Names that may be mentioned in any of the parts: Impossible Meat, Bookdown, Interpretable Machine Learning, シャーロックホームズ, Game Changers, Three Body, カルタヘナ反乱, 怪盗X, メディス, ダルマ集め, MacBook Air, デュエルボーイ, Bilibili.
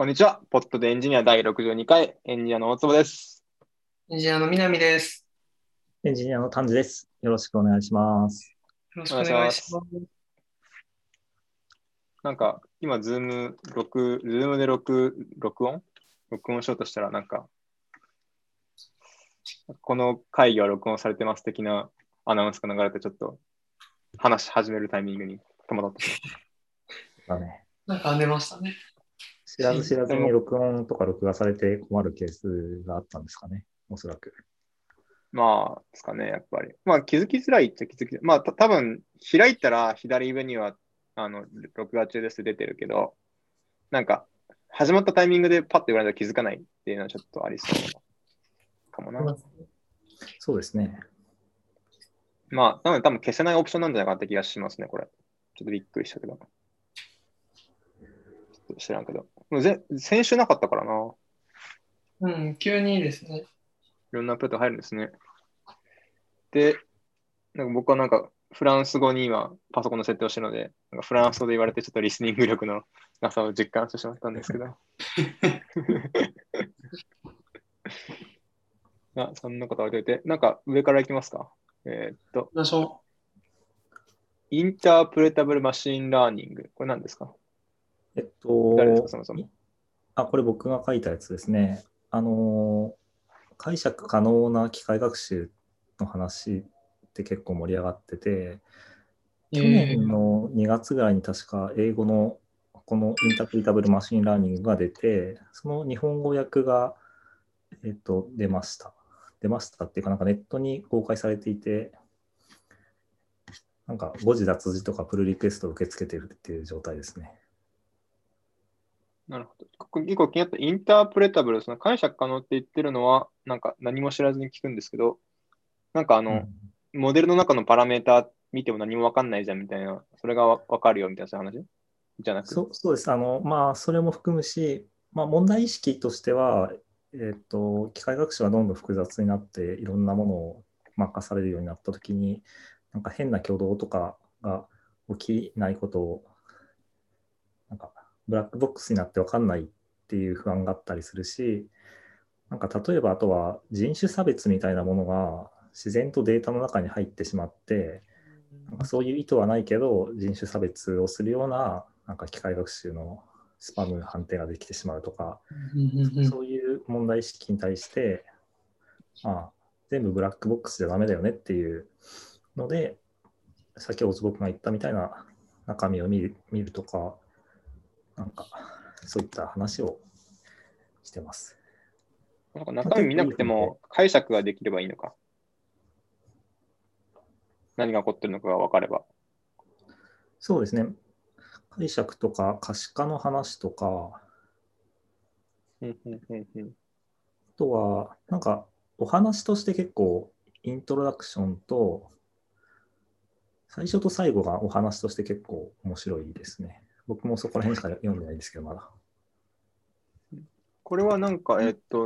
こんにちは。ポッドでエンジニア第62回、エンジニアの大坪です。エンジニアの南です。エンジニアの丹治です。よろしくお願いします。よろしくお願いします。なんか、今、Zoom で録音しようとしたら、なんか、この会議は録音されてます的なアナウンスが流れて、ちょっと話し始めるタイミングに戸惑ってましたね。なんか出ましたね。知らず知らずに録音とか録画されて困るケースがあったんですかね、おそらく。まあ、ですかね、やっぱり。まあ、気づきづらいっちゃ気づきづらい。まあ、多分開いたら左上には、録画中です出てるけど、なんか、始まったタイミングでパッと言われたら気づかないっていうのはちょっとありそうかもな。そうですね。まあ、なので多分消せないオプションなんじゃないかって気がしますね、これ。ちょっとびっくりしたけど。知らんけど。もう先週なかったからな。うん、急にですね。いろんなアップデート入るんですね。で、なんか僕はなんかフランス語に今パソコンの設定をしてるので、なんかフランス語で言われてちょっとリスニング力のなさを実感してしまったんですけど。そんなこと置いといて、なんか上からいきますか。インタープレタブルマシンラーニング。これ何ですか？誰ですか、そもそも。これ僕が書いたやつですね。解釈可能な機械学習の話って結構盛り上がってて、去年の2月ぐらいに確か英語のこのインタープリタブルマシンラーニングが出て、その日本語訳が、出ました。出ましたっていうか、なんかネットに公開されていて、なんか誤字脱字とかプルリクエストを受け付けてるっていう状態ですね。なるほど。ここ結構気になったインタープレタブル、その解釈可能って言ってるのは、なんか何も知らずに聞くんですけど、なんかモデルの中のパラメーター見ても何も分かんないじゃんみたいな、それが分かるよみたいな話じゃなくて。そうです。まあ、それも含むし、まあ、問題意識としては、機械学習がどんどん複雑になって、いろんなものを任されるようになったときに、なんか変な挙動とかが起きないことを、なんか、ブラックボックスになって分かんないっていう不安があったりするし、なんか例えばあとは人種差別みたいなものが自然とデータの中に入ってしまって、なんかそういう意図はないけど人種差別をするような、 なんか機械学習のスパム判定ができてしまうとか、そういう問題意識に対して、全部ブラックボックスじゃダメだよねっていうので、さっき大坪君が言ったみたいな中身を見るとか、なんかそういった話をしてます。なんか中身見なくても解釈ができればいいのか。何が起こってるのかが分かれば。そうですね。解釈とか可視化の話とか、あとはなんかお話として結構イントロダクションと最初と最後がお話として結構面白いですね。僕もそこら辺しか読んでないんですけど、まだ。これはなんか、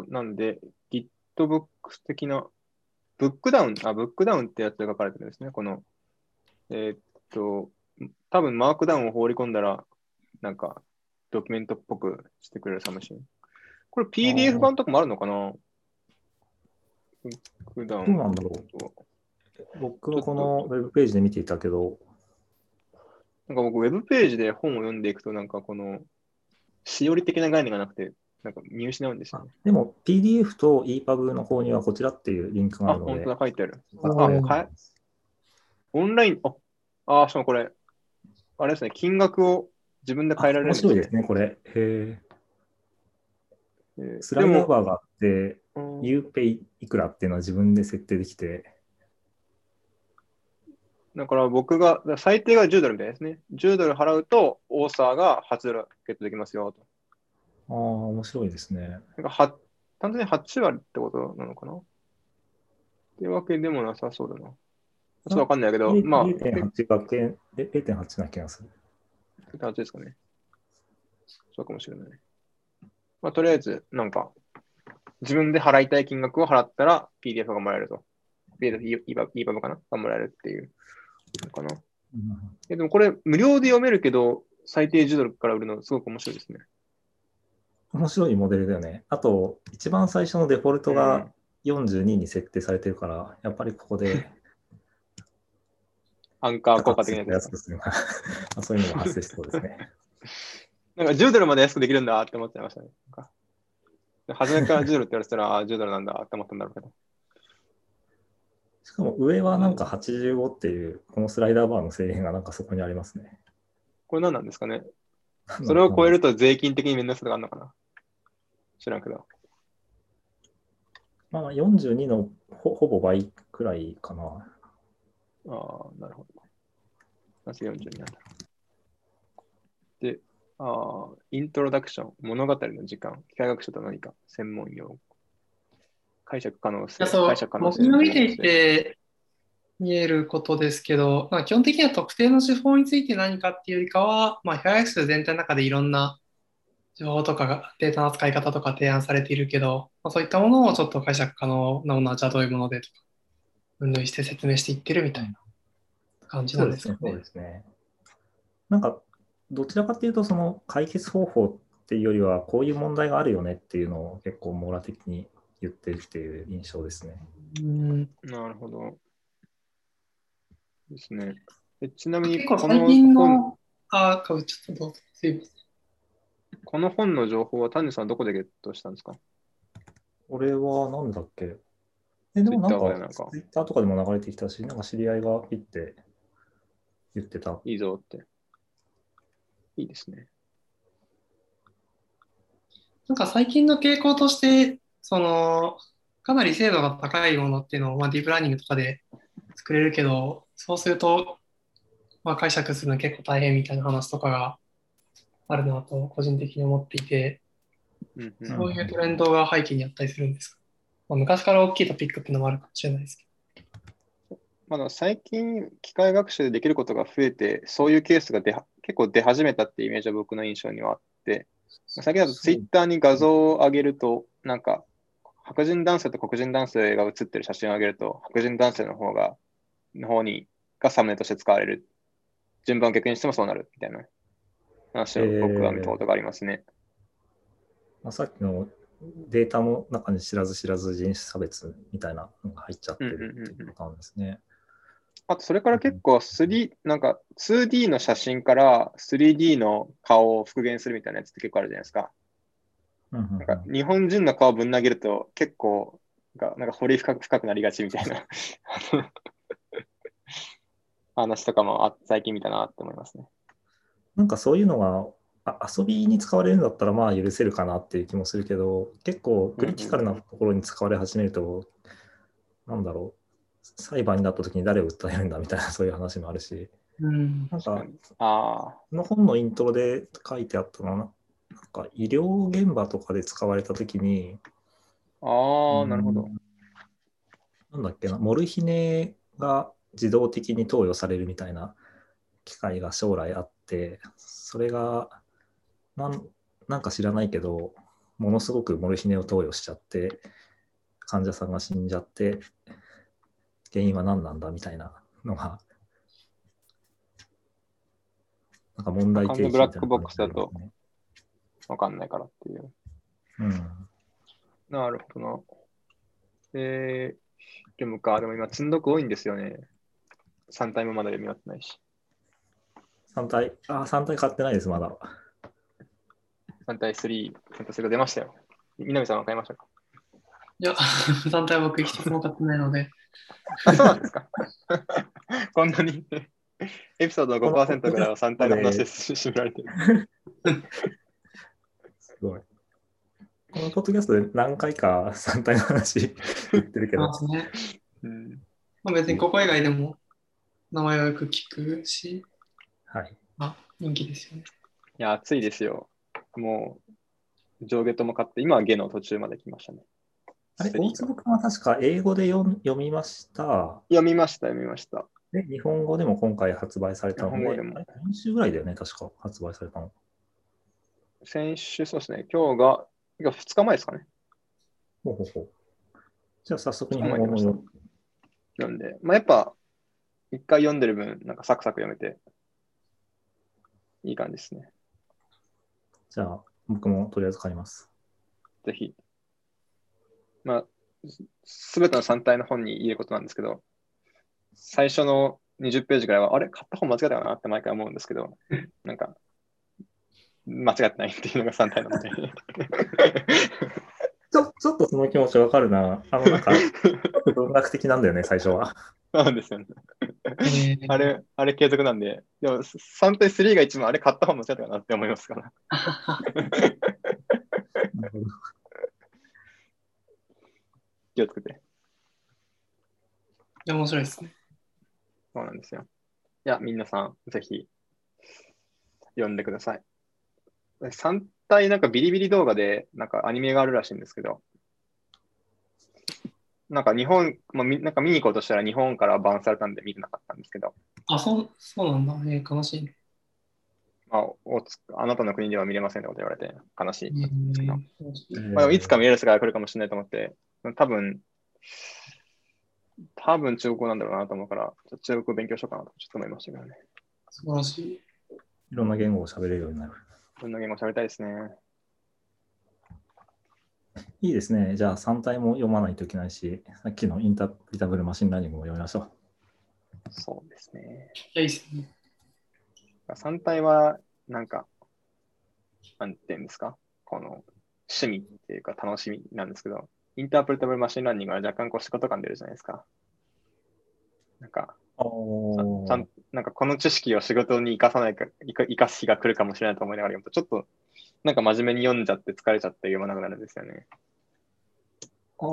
なんで、GitBooks 的な、ブックダウンってやつが書かれてるんですね。この、多分マークダウンを放り込んだら、なんか、ドキュメントっぽくしてくれるサムシン。これ PDF 版とかもあるのかな？ブックダウン。どうなんだろう。僕はこのウェブページで見ていたけど、なんか僕、ウェブページで本を読んでいくと、なんかこの、しおり的な概念がなくて、なんか見失うんですよね。でも、PDF と EPUB の方にはこちらっていうリンクがあるので。本当だ、書いてある。オンライン、しかもこれ、あれですね、金額を自分で変えられるんですね。面白いですね、これ。へぇ。スライドカバーがあって、YouPay いくらっていうのは自分で設定できて、だから僕が、最低が$10みたいですね。$10払うと、オーサーが$8ゲットできますよと。面白いですね。なんか単純に8割ってことなのかなってわけでもなさそうだな。ちょっとわかんないけど、まあ。0.8 な気がする。0.8 ですかね。そうかもしれない。まあ、とりあえず、なんか、自分で払いたい金額を払ったら、PDF がもらえると。EPUB かながもらえるっていう。かな。でもこれ無料で読めるけど最低$10から売るのすごく面白いですね。面白いモデルだよね。あと、一番最初のデフォルトが42に設定されてるから、やっぱりここで。アンカー効果的なやつですね。そういうのも発生しそうですね。なんか10ドルまで安くできるんだって思っちゃいましたね。初めから10ドルって言われたら10ドルなんだって思ったんだろうけど。しかも上はなんか85っていう、このスライダーバーの制限がなんかそこにありますね。これ何なんですかね。それを超えると税金的に面倒なことがあるのかな。知らんけど。まあ42の ほぼ倍くらいかな。ああ、なるほど。なぜ42なんだろう。で、イントロダクション、物語の時間、機械学習と何か、専門用語。解釈可能性。そう、僕の見ていて見えることですけど、まあ、基本的には特定の手法について何かっていうよりかは、まあ、機械学習全体の中でいろんな情報とかがデータの扱い方とか提案されているけど、まあ、そういったものをちょっと解釈可能なものはじゃあどういうものでとか分類して説明していってるみたいな感じなんですかね。そうですね。なんかどちらかっていうとその解決方法っていうよりはこういう問題があるよねっていうのを結構網羅的に言ってるっていう印象ですね。なるほどですね。ちなみにこの最近のこの本の情報は丹治さんはどこでゲットしたんですか？これはなんだっけ？でもなんかツイッターとかでも流れてきたし、なんか知り合いがピッて言ってた。いいぞって。いいですね。なんか最近の傾向としてそのかなり精度が高いものっていうのを、まあ、ディープラーニングとかで作れるけど、そうすると、まあ、解釈するの結構大変みたいな話とかがあるなと個人的に思っていて、うんうん、そういうトレンドが背景にあったりするんですか？まあ、昔から大きいトピックっていうのもあるかもしれないですけど、まだ最近機械学習でできることが増えて、そういうケースが結構出始めたっていうイメージは僕の印象にはあって、先ほどツイッターに画像を上げるとなんか白人男性と黒人男性が写ってる写真を上げると、白人男性の方がサムネとして使われる。順番を逆にしてもそうなるみたいな話を僕は見たことがありますね。まあ、さっきのデータの中に知らず知らず人種差別みたいなのが入っちゃってるっていうパターンですね。あとそれから結構なんか 2D の写真から 3D の顔を復元するみたいなやつって結構あるじゃないですか。なんか日本人の顔をぶん投げると結構なんか彫り深くなりがちみたいな話とかも最近見たなって思いますね。なんかそういうのが遊びに使われるんだったらまあ許せるかなっていう気もするけど、結構クリティカルなところに使われ始めると、なんだろう、裁判になった時に誰を訴えるんだみたいな、そういう話もあるし、なんかこの本のイントロで書いてあったな。なんか医療現場とかで使われたときに、なるほど。なんだっけな、モルヒネが自動的に投与されるみたいな機械が将来あって、それがなんか知らないけど、ものすごくモルヒネを投与しちゃって、患者さんが死んじゃって、原因は何なんだみたいなのが、なんか問題提起みたいな、ね。ブラックボックスだと。わかんないからっていう。なるほどな。でも今、積んどく多いんですよね。3体もまだ読み終わってないし。3体買ってないです、まだ。3体3が出ましたよ。南さんは買いましたか？いや、3体僕一つも買ってないので。そうなんですか。こんなにエピソードの 5% ぐらいは3体の話で占められてる。このポッドキャストで何回か3体の話言ってるけど、ね、別にここ以外でも名前はよく聞くし、はい、人気ですよね。いや、暑いですよ。もう上下とも買って今は下の途中まで来ましたね。あれ、大坪君は確か英語で読みました。読みました。で、日本語でも今回発売されたので、先週ぐらいだよね、確か発売されたの。先週、そうですね、今日が2日前ですかね。じゃあ早速日本語も読んで、まあ、やっぱ一回読んでる分、なんかサクサク読めていい感じですね。じゃあ僕もとりあえず借ります。ぜひ。まあ、すべての3体の本に言えることなんですけど、最初の20ページからは、あれ、買った本間違えたかなって毎回思うんですけど、なんか、間違ってないっていうのが3体なので。ちょっとその気持ちわかるな。なんか、文学的なんだよね、最初は。そうですよね。あれ継続なんで、でも3対3が一番あれ買った本間違ったかなって思いますから。なるほど。気をつけて。面白いですね。そうなんですよ。いや、皆さん、ぜひ、読んでください。3体、なんかビリビリ動画で、なんかアニメがあるらしいんですけど、なんか日本、まあ、なんか見に行こうとしたら日本からバンされたんで見れなかったんですけど。あ、そうなんだ。悲しい。まあ、あなたの国では見れませんってこと言われて悲しいんですけど。まあ、いつか見れる世界が来るかもしれないと思って、多分中国語なんだろうなと思うから、中国語勉強しようかなとちょっと思いましたけどね。素晴らしい。いろんな言語を喋れるようになる。いろんな言語を喋りたいですね。いいですね。じゃあ3体も読まないといけないし、さっきのインタープリタブルマシンラーニングも読みましょう。そうですね。いいですね。3体はなんか、なんていうんですか、この趣味っていうか楽しみなんですけど、インタープリタブルマシンラーニングは若干こう仕事感出るじゃないですか。なんか、なんかこの知識を仕事に生かす日が来るかもしれないと思いながら読むと、ちょっとなんか真面目に読んじゃって疲れちゃって読まなくなるんですよね。な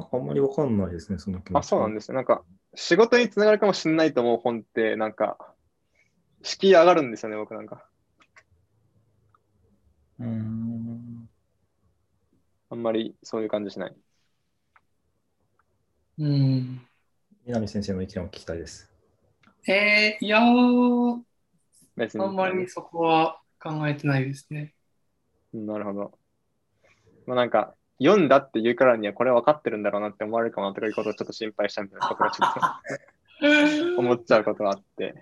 んかあんまりわかんないですね、その気持ち。あ、そうなんですよ。なんか仕事につながるかもしれないと思う本って、なんか、敷居上がるんですよね、僕なんか。あんまりそういう感じしない。南先生の意見を聞きたいです。いやー、別にあんまりそこは考えてないですね。なるほど。まあ、なんか、読んだって言うからにはこれ分かってるんだろうなって思われるかもなとかいうことをちょっと心配したみたいなところをちょっと思っちゃうことがあって。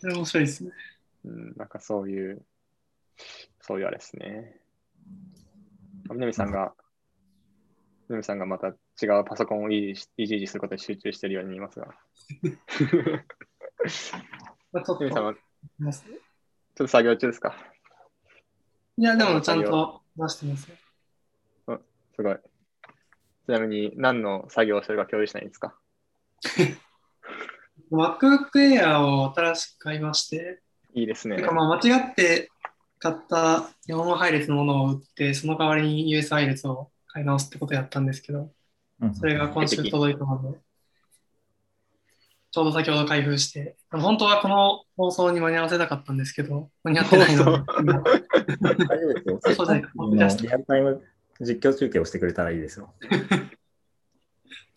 それ面白いですね。なんかそういうあれですね。南さんがまた違うパソコンをいじすることに集中しているように見えますが。南さんは、ちょっと作業中ですか？いや、でもちゃんと出してますよ。すごい。ちなみに何の作業をしてるか共有しないんですか？ MacBook Air を新しく買いまして。いいですね。まあ間違って買った日本語配列のものを売って、その代わりに US 配列を買い直すってことをやったんですけど、それが今週届いたので、ちょうど先ほど開封して、本当はこの放送に間に合わせなかったんですけど、間に合ってないので。大丈夫ですよ。リアルタイム実況中継をしてくれたらいいですよ。と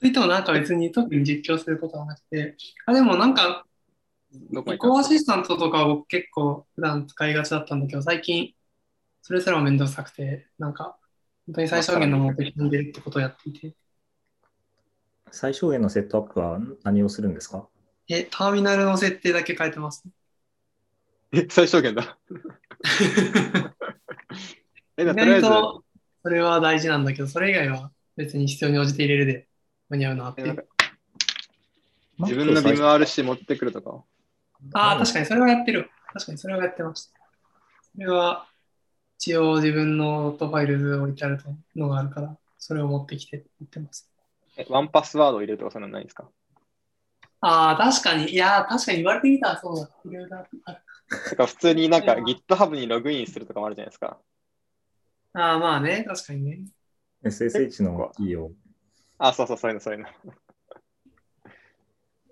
いってもなんか別に特に実況することはなくて、でもなんか、エコアシスタントとかを結構普段使いがちだったんだけど、最近それすらもめんどくさくて、なんか本当に最小限の目的に入れるってことをやっていて。最小限のセットアップは何をするんですか？ターミナルの設定だけ変えてます。最小限だ。意外とそれは大事なんだけど、それ以外は別に必要に応じて入れるで間に合うなっていう。自分のビム RC 持ってくるとか。確かにそれはやってる。確かにそれはやってました。それは一応自分のファイルズ置いてあるのがあるから、それを持ってきて言ってます。ワンパスワードを入れるとかそんなのないですか？確かに。いや、確かに言われてみたらそうだ。いろいろある。だから普通になんか GitHub にログインするとかもあるじゃないですか。まあね、確かにね。SSH のキーを。そう、そういうの。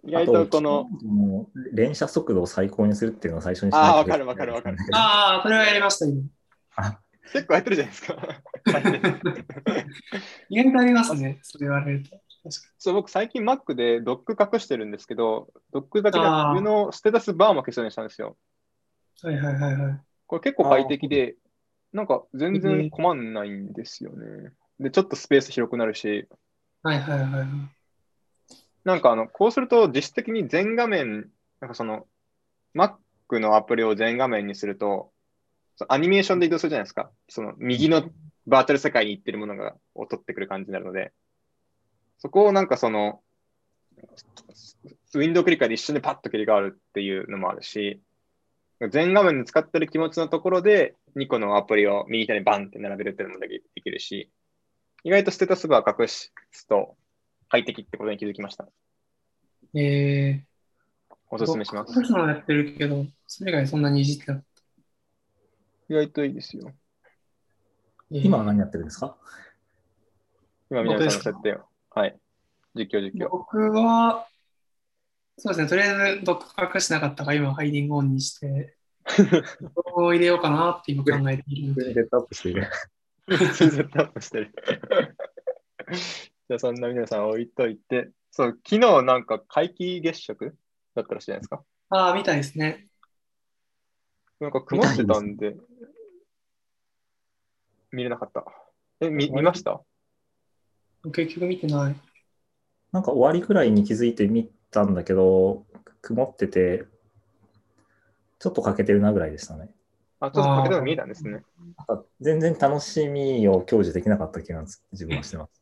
意外とこの。連射速度を最高にするっていうのを最初にしないと。わかる。それはやりましたね。結構やってるじゃないですか。意外とありますね、それ言われると。そう、僕最近 Mac で Dock 隠してるんですけど、Dock だけで上のステータスバーも消すようにしたんですよ。はい。これ結構快適で、なんか全然困んないんですよね。で、ちょっとスペース広くなるし。はい。なんかこうすると実質的に全画面、なんかその Mac のアプリを全画面にすると、アニメーションで移動するじゃないですか。その右のバーチャル世界に行ってるものが劣ってくる感じになるので、そこをなんかその、ウィンドウクリッカーで一瞬でパッと切り替わるっていうのもあるし、全画面で使ってる気持ちのところで2個のアプリを右手にバンって並べるっていうのもできるし、意外とステータスバー隠すと快適ってことに気づきました。おすすめします。私もやってるけど、それ以外そんなにいじってなかった。意外といいですよ。今は何やってるんですか？今皆さんの設定を。はい。実況。僕は、そうですね、とりあえずどっか隠してなかったから、今ハイディングオンにして、どう入れようかなって今考えているので。セットアップしてる。じゃあそんな皆さん置いといて、そう、昨日なんか皆既月食だったらしいじゃないですか。ああ、みたいですね。なんか曇ってたんで、見れなかった。見ました？結局見てない。なんか終わりくらいに気づいて見たんだけど、曇ってて、ちょっと欠けてるなぐらいでしたね。あ、ちょっと欠けてるの見えたんですね。全然楽しみを享受できなかった気が自分はしてます。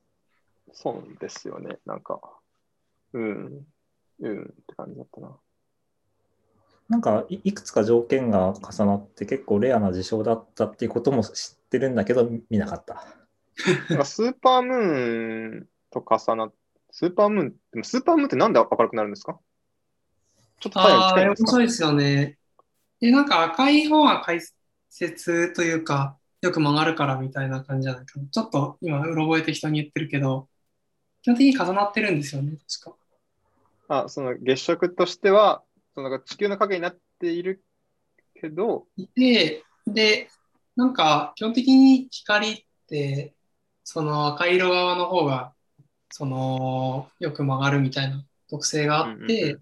そうですよね。なんか、って感じだったな。なんか、いくつか条件が重なって、結構レアな事象だったっていうことも知ってるんだけど、見なかった。なんかスーパームーンってなんで明るくなるんですか？ちょっと近いんですか？面白いですよね。で、なんか赤い方が解説というか、よく曲がるからみたいな感じじゃないかな。ちょっと今、うろ覚えて人に言ってるけど、基本的に重なってるんですよね、確か。あ、その月食としては、その地球の影になっているけど。で、なんか基本的に光って、その赤色側の方が、その、よく曲がるみたいな特性があって、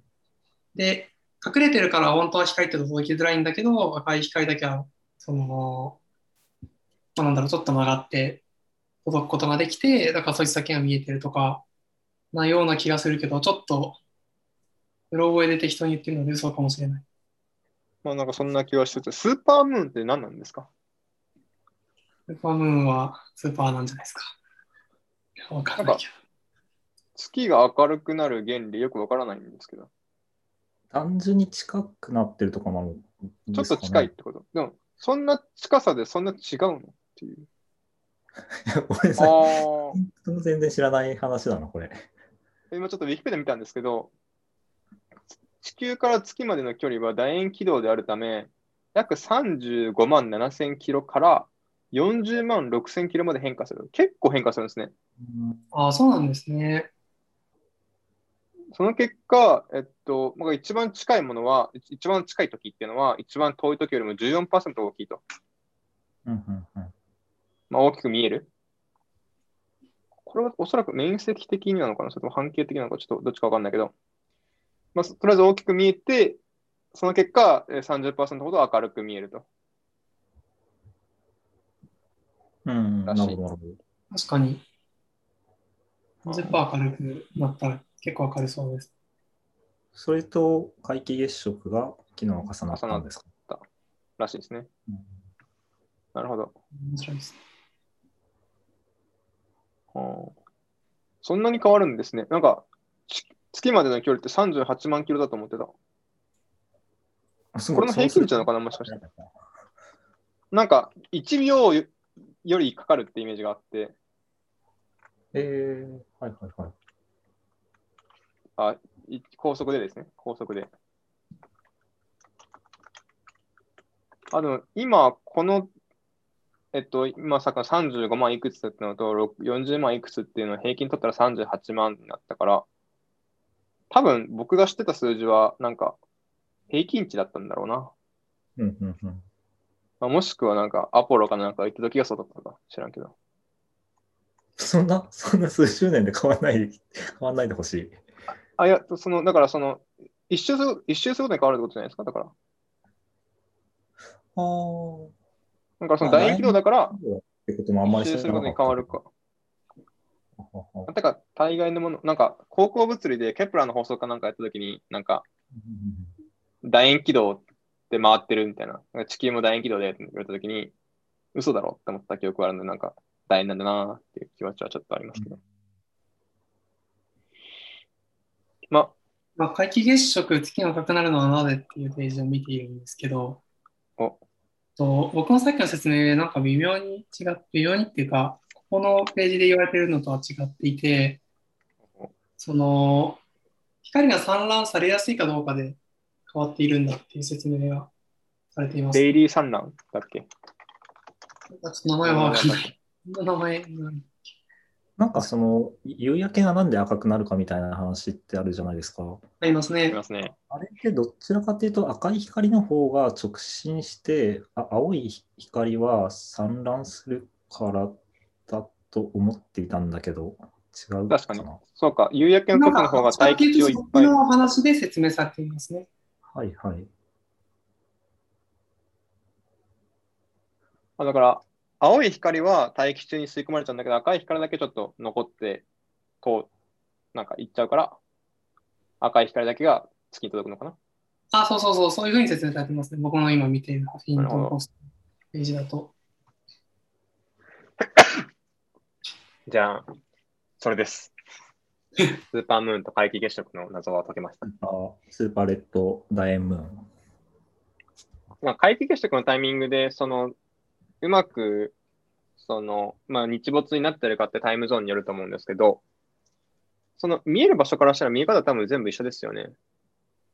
で、隠れてるから本当は光って届きづらいんだけど、赤い光だけは、その、ちょっと曲がって届くことができて、だからそいつだけが見えてるとか、なような気がするけど、ちょっと、うろ覚えで適当に言ってるので嘘かもしれない。まあなんかそんな気はしつつ、スーパームーンって何なんですか？スーパームーンはスーパーなんじゃないですか。わかんないけど。月が明るくなる原理よくわからないんですけど。単純に近くなってるとかもあるんですかね。ちょっと近いってこと。でも、そんな近さでそんな違うのっていう。ごめんなさい。全然知らない話だな、これ。今ちょっとウィキペディア見たんですけど、地球から月までの距離は楕円軌道であるため、約35万7000キロから40万6000キロまで変化する。結構変化するんですね。ああ、そうなんですね。その結果、一番近いものは、一番近い時っていうのは、一番遠い時よりも 14% 大きいと。大きく見える。これはおそらく面積的なのかな、それとも半径的なのか、ちょっとどっちか分かんないけど、とりあえず大きく見えて、その結果、30% ほど明るく見えると。なるほど。確かに。30% 明るくなったら。結構明るそうです。それと皆既月食が昨日重なったんですか？重なったらしいですね。なるほど。面白いですね。そんなに変わるんですね。なんか月までの距離って38万キロだと思ってた。これの平均値なのかな、もしかして。なんか1秒よりかかるってイメージがあって。はい。高速でですね。高速で。でも今、この、今さっきの35万いくつってのと、40万いくつっていうのを平均取ったら38万になったから、多分僕が知ってた数字は、なんか、平均値だったんだろうな。もしくは、なんか、アポロかなんか行った時がそうだったか知らんけど。そんな数十年で変わんないでほしい。いや、だから一周することに変わるってことじゃないですか、だから。だからその楕円軌道だから、一周することに変わるか。だから、大概のもの、なんか、高校物理でケプラーの法則かなんかやったときに、なんか、楕円軌道で回ってるみたいな。なんか地球も楕円軌道でって言われたときに、嘘だろって思った記憶はあるので、なんか楕円なんだなっていう気持ちはちょっとありますけど。まあ、皆既月食、月が赤くなるのはなぜっていうページを見ているんですけど、僕もさっきの説明でなんか微妙にっていうか、ここのページで言われているのとは違っていて、その光が散乱されやすいかどうかで変わっているんだっていう説明がされています。デイリー散乱だっけ？名前はわかんない。なんかその夕焼けがなんで赤くなるかみたいな話ってあるじゃないですか。ありますね。あれってどちらかというと赤い光の方が直進して、青い光は散乱するからだと思っていたんだけど、違うかな。確かに。そうか。夕焼けの時の方が大気をいっぱい。その話で説明されていますね。はいはい。だから。青い光は大気中に吸い込まれちゃうんだけど、赤い光だけちょっと残って、なんか行っちゃうから、赤い光だけが月に届くのかな。あ、そう、そういうふうに説明されてますね。僕の今見ているフィントのポストページだと。じゃあ、それです。スーパームーンと皆既月食の謎は解けました。スーパーレッド楕円ムーン。まあ、皆既月食のタイミングで、うまく、日没になってるかってタイムゾーンによると思うんですけど、見える場所からしたら見え方多分全部一緒ですよね。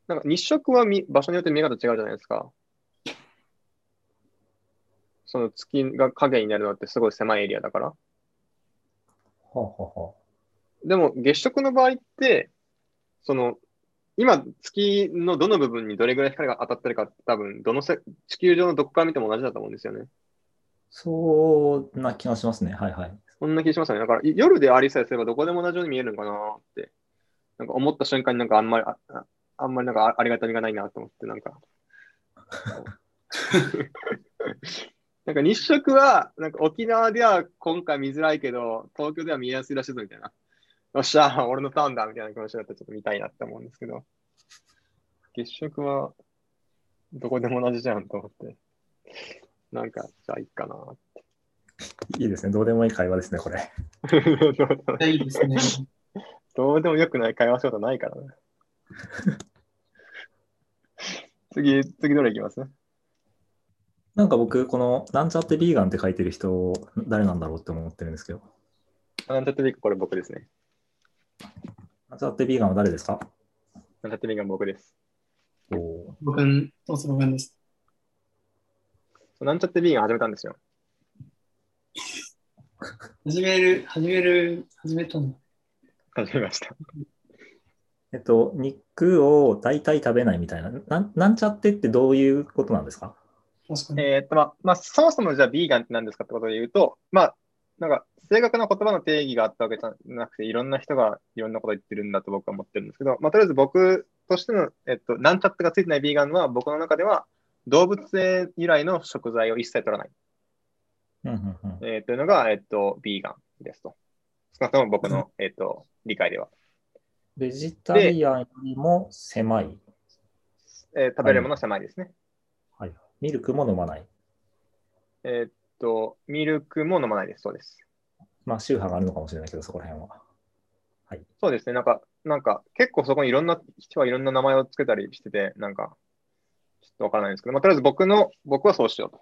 なんか日食は場所によって見え方違うじゃないですか。月が影になるのってすごい狭いエリアだから。でも月食の場合って、今、月のどの部分にどれぐらい光が当たってるかって多分、地球上のどこから見ても同じだと思うんですよね。そうな気がしますね。はいはい。そんな気がしますね。だから、夜でありさえすればどこでも同じように見えるのかなって、なんか思った瞬間になんかあんまりなんかありがたみがないなと思って、なんか。なんか日食は、なんか沖縄では今回見づらいけど、東京では見えやすいらしいぞみたいな。よっしゃ、俺のターンだみたいな気持ちだったらちょっと見たいなって思うんですけど、月食はどこでも同じじゃんと思って、なんか、じゃあいいかなって。いいですね、どうでもいい会話ですね、これ。いいですね。どうでもよくない会話することないからね。次どれいきます？なんか僕、このなんちゃってビーガンって書いてる人、誰なんだろうって思ってるんですけど。なんちゃってビーガン、これ僕ですね。なんちゃってビーガンは誰ですか？なんちゃってビーガン僕です。僕です。なんちゃってビーガン始めたんですよ。始めました。肉を大体食べないみたいな。なんちゃってってどういうことなんですか？そもそもじゃあビーガンって何ですかってことで言うと、なんか正確な言葉の定義があったわけじゃなくて、いろんな人がいろんなこと言ってるんだと僕は思ってるんですけど、とりあえず僕としての、なんちゃってがついてないビーガンは、僕の中では動物性由来の食材を一切取らない。というのが、ビーガンですと。少なくとも僕の、理解では。ベジタリアンよりも狭い。食べるものは狭いですね。はい。ミルクも飲まない。ミルクも飲まないです。そうです。まあ、宗派があるのかもしれないけど、そこら辺は。はい。そうですね。なんか、結構そこにいろんな人はいろんな名前をつけたりしてて、なんか、ちょっとわからないんですけど、とりあえず僕はそうしようと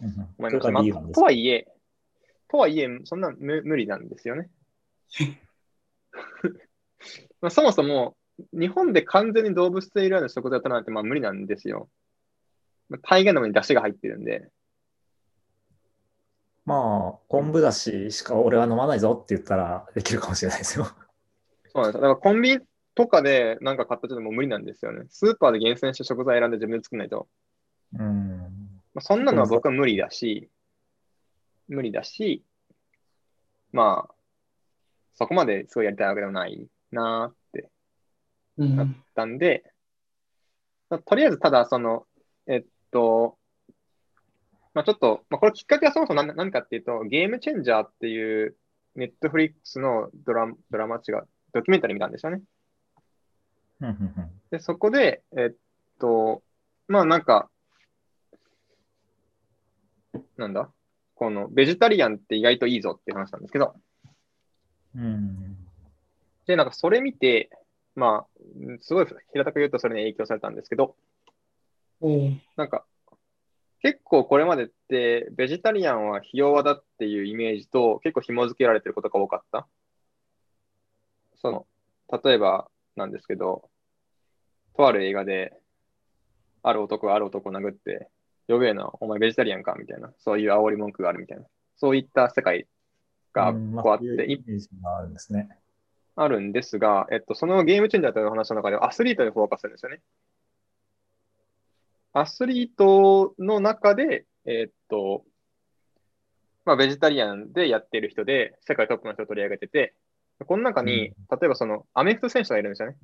思いました。とはいえ、そんな無理なんですよね。そもそも、日本で完全に動物性由来の食材を取らないって無理なんですよ。大概のものに出汁が入ってるんで。昆布だししか俺は飲まないぞって言ったらできるかもしれないですよ。そうなんです。だからコンビニとかで何か買ったともう無理なんですよね。スーパーで厳選して食材選んで自分で作らないと。そんなのは僕は無理だし、そこまですごいやりたいわけでもないなってなったんで、とりあえずただこれきっかけはそもそも何かっていうと、ゲームチェンジャーっていうネットフリックスのドキュメンタリー見たんですよね。でそこで、なんかなんだこのベジタリアンって意外といいぞっていう話なんですけど、うん、でなんかそれ見て、まあすごい平たく言うとそれに影響されたんですけど、うん、なんか結構これまでってベジタリアンはひ弱だっていうイメージと結構紐付けられてることが多かった。その例えばなんですけど、とある映画である男がある男を殴って、やべえな、お前ベジタリアンかみたいな、そういう煽り文句があるみたいな、そういった世界がこうあって、あるんですが、そのゲームチェンジャーという話の中ではアスリートにフォーカスするんですよね。アスリートの中で、まあ、ベジタリアンでやってる人で、世界トップの人を取り上げてて、この中に、例えばそのアメフト選手がいるんですよね。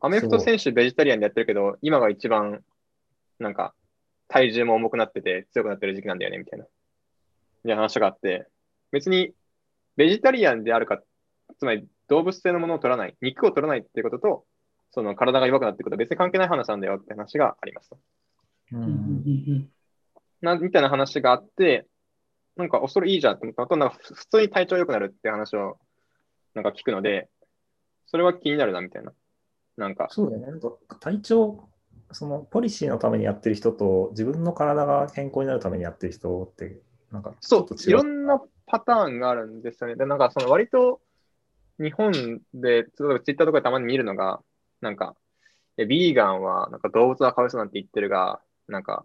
アメフト選手、ベジタリアンでやってるけど、今が一番、なんか、体重も重くなってて、強くなってる時期なんだよね、みたいな。みたいな話があって、別に、ベジタリアンであるか、つまり動物性のものを取らない、肉を取らないっていうことと、その体が弱くなっていくと別に関係ない話なんだよって話がありますと、うん、みたいな話があってなんかそれいいじゃんって思ったのとなんか普通に体調良くなるって話をなんか聞くのでそれは気になるなみたいななんかそうだねなんか体調そのポリシーのためにやってる人と自分の体が健康になるためにやってる人ってなんかちょっと違うそういろんなパターンがあるんですよねでなんかその割と日本でツイッターとかでたまに見るのがなんか、ビーガンはなんか動物はかわいそうなんて言ってるが、なんか、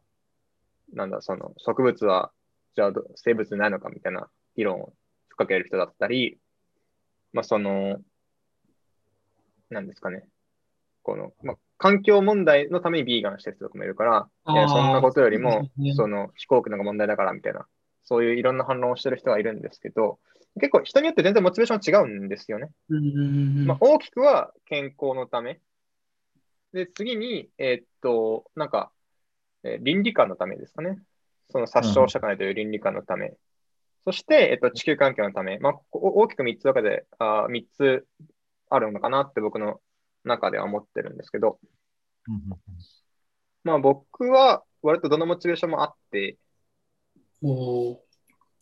なんだ、その植物は、じゃあ生物ないのかみたいな議論をふっかける人だったり、まあその、なんですかね、この、まあ、環境問題のためにビーガンしてる人とかもいるから、そんなことよりも、その飛行機の問題だからみたいな、そういういろんな反論をしてる人がいるんですけど、結構人によって全然モチベーション違うんですよね。まあ、大きくは健康のため。で、次に、なんか、倫理観のためですかね。その殺傷社会という倫理観のため。うん、そして、地球環境のため。まあ、大きく3つだけで、3つあるのかなって僕の中では思ってるんですけど。うん、まあ、僕は割とどのモチベーションもあって、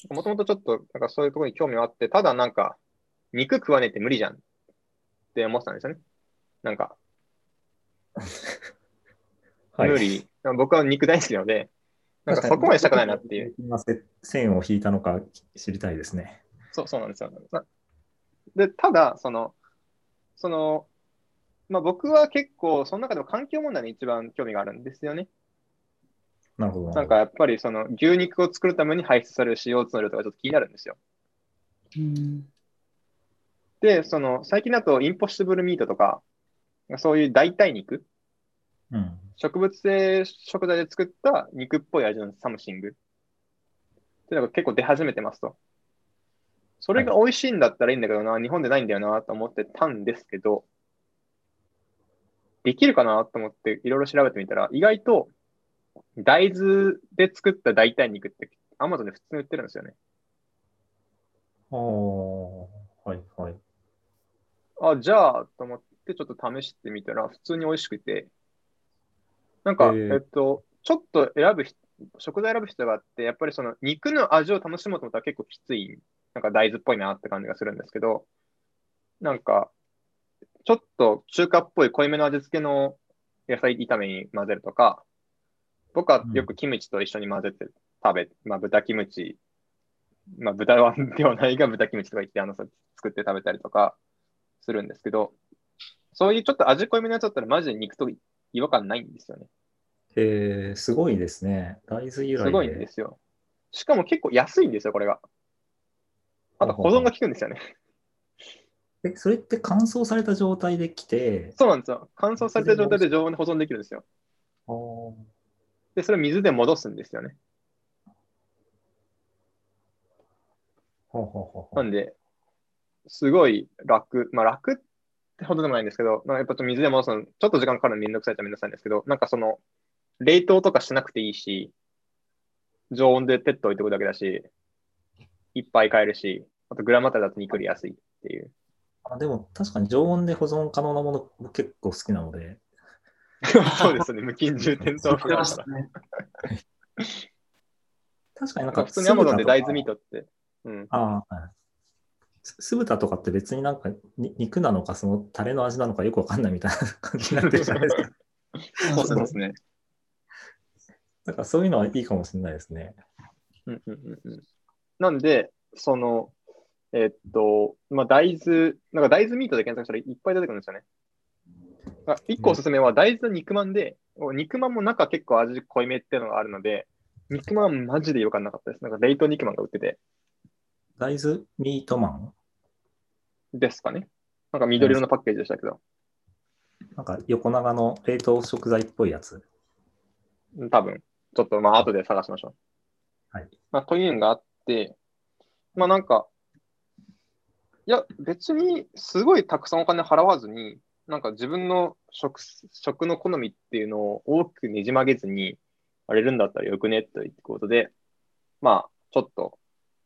もともとちょっとなんかそういうところに興味があって、ただなんか、肉食わねえって無理じゃんって思ってたんですよね。なんか、はい、無理。僕は肉大好きなので、なんかそこまでしたくないなっていう。線を引いたのか知りたいですね。そうなんですよ。で、ただ、その、まあ僕は結構、その中でも環境問題に一番興味があるんですよね。なるほど。なんかやっぱりその牛肉を作るために排出される CO2 の量とかちょっと気になるんですよ。うん、で、その最近だとインポッシブルミートとか、そういう代替肉、うん、植物性食材で作った肉っぽい味のサムシングっていうのが結構出始めてますと。それが美味しいんだったらいいんだけどな、はい、日本でないんだよなと思ってたんですけど、できるかなと思っていろいろ調べてみたら、意外と大豆で作った代替肉ってアマゾンで普通に売ってるんですよね。ああ、はいはい。あ、じゃあと思ってちょっと試してみたら普通に美味しくて、なんか、ちょっと食材選ぶ必要があって、やっぱりその肉の味を楽しもうと思ったら結構きつい、なんか大豆っぽいなって感じがするんですけど、なんかちょっと中華っぽい濃いめの味付けの野菜炒めに混ぜるとか、僕はよくキムチと一緒に混ぜて食べ、まあ豚キムチ、まあ豚ではないが豚キムチとか言って作って食べたりとかするんですけど、そういうちょっと味濃いめのやつだったらマジで肉と違和感ないんですよね。すごいですね。大豆由来で。すごいんですよ。しかも結構安いんですよ、これが。あと保存が効くんですよね。それって乾燥された状態で来て。そうなんですよ。乾燥された状態で常温で保存できるんですよ。で、それを水で戻すんですよね。なんで、すごい楽。まあ、楽ってほどでもないんですけど、なんかやっぱ水で戻すの、ちょっと時間かかるのめんどくさいとめんどくさいんですけど、なんかその、冷凍とかしなくていいし、常温でペット置いておくだけだし、いっぱい買えるし、あとグラムあたりだと肉より安いっていう。あ、でも確かに常温で保存可能なもの結構好きなので、そうですね、無菌充填とは。確かになんか普通に Amazon で大豆ミートって。うん、ああ。酢豚とかって別になんか肉なのかそのタレの味なのかよくわかんないみたいな感じになってるじゃないですか。そうですね。だからそういうのはいいかもしれないですね。うんうんうんうん、なんでそのまあ大豆ミートで検索したらいっぱい出てくるんですよね。1個おすすめは大豆の肉まんで、肉まんも中結構味濃いめっていうのがあるので、肉まんマジでよかんなかったです。なんか冷凍肉まんが売ってて。大豆ミートマンですかね。なんか緑色のパッケージでしたけど。なんか横長の冷凍食材っぽいやつ。多分。ちょっとまあ後で探しましょう。はい。まあというのがあって、まあなんか、いや別にすごいたくさんお金払わずに、なんか自分の 食の好みっていうのを大きくねじ曲げずにやれるんだったらよくねということで、まあちょっと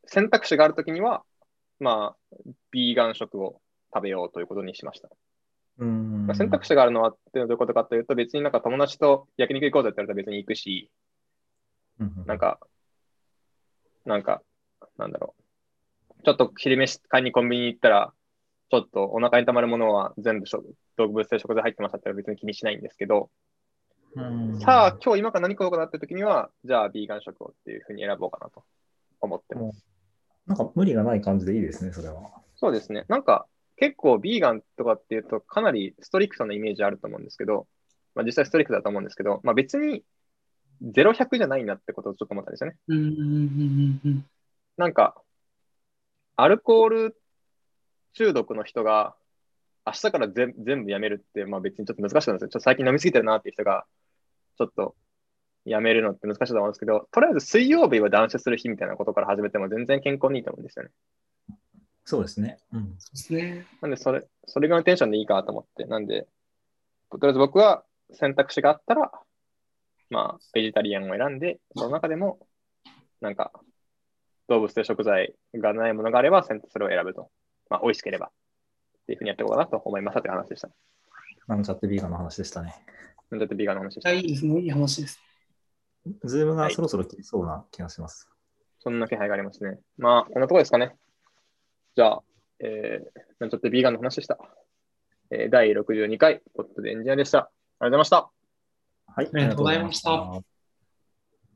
選択肢があるときにはまあビーガン食を食べようということにしました。まあ、選択肢があるのはっていうのはどういうことかというと、別になんか友達と焼肉行こうぜって言われたら別に行くし、なんだろう、ちょっと昼飯買いにコンビニ行ったらちょっとお腹にたまるものは全部動物性食材入ってましたって別に気にしないんですけど、さあ今日今から何食おうかなって時にはじゃあビーガン食をっていうふうに選ぼうかなと思ってます。なんか無理がない感じでいいですね、それは。そうですね。なんか結構ビーガンとかっていうとかなりストリクトなイメージあると思うんですけど、まあ、実際ストリクトだと思うんですけど、まあ、別に0-100じゃないなってことをちょっと思ったんですよね。なんかアルコール中毒の人が明日から全部やめるって、まあ、別にちょっと難しいんですよ。ちょっと最近飲みすぎてるなっていう人がちょっとやめるのって難しいと思うんですけど、とりあえず水曜日は断酒する日みたいなことから始めても全然健康にいいと思うんですよね。そうですね。うん、そうですね。なんでそれぐらいのテンションでいいかと思って、なんでとりあえず僕は選択肢があったら、まあベジタリアンを選んで、その中でもなんか動物性食材がないものがあればそれを選ぶと。まあ、美味しければっていうふうにやっていこうかなと思いましたという話でした。なんちゃってビーガンの話でしたね。なんちゃってビーガンの話でした。いいですね、いい話です。ズームがそろそろ切りそうな気がします。はい、そんな気配がありますね。まあ、こんなところですかね。じゃあ、なんちゃってビーガンの話でした。第62回、ポッドでエンジニアでした。ありがとうございました。はい、ありがとうございました。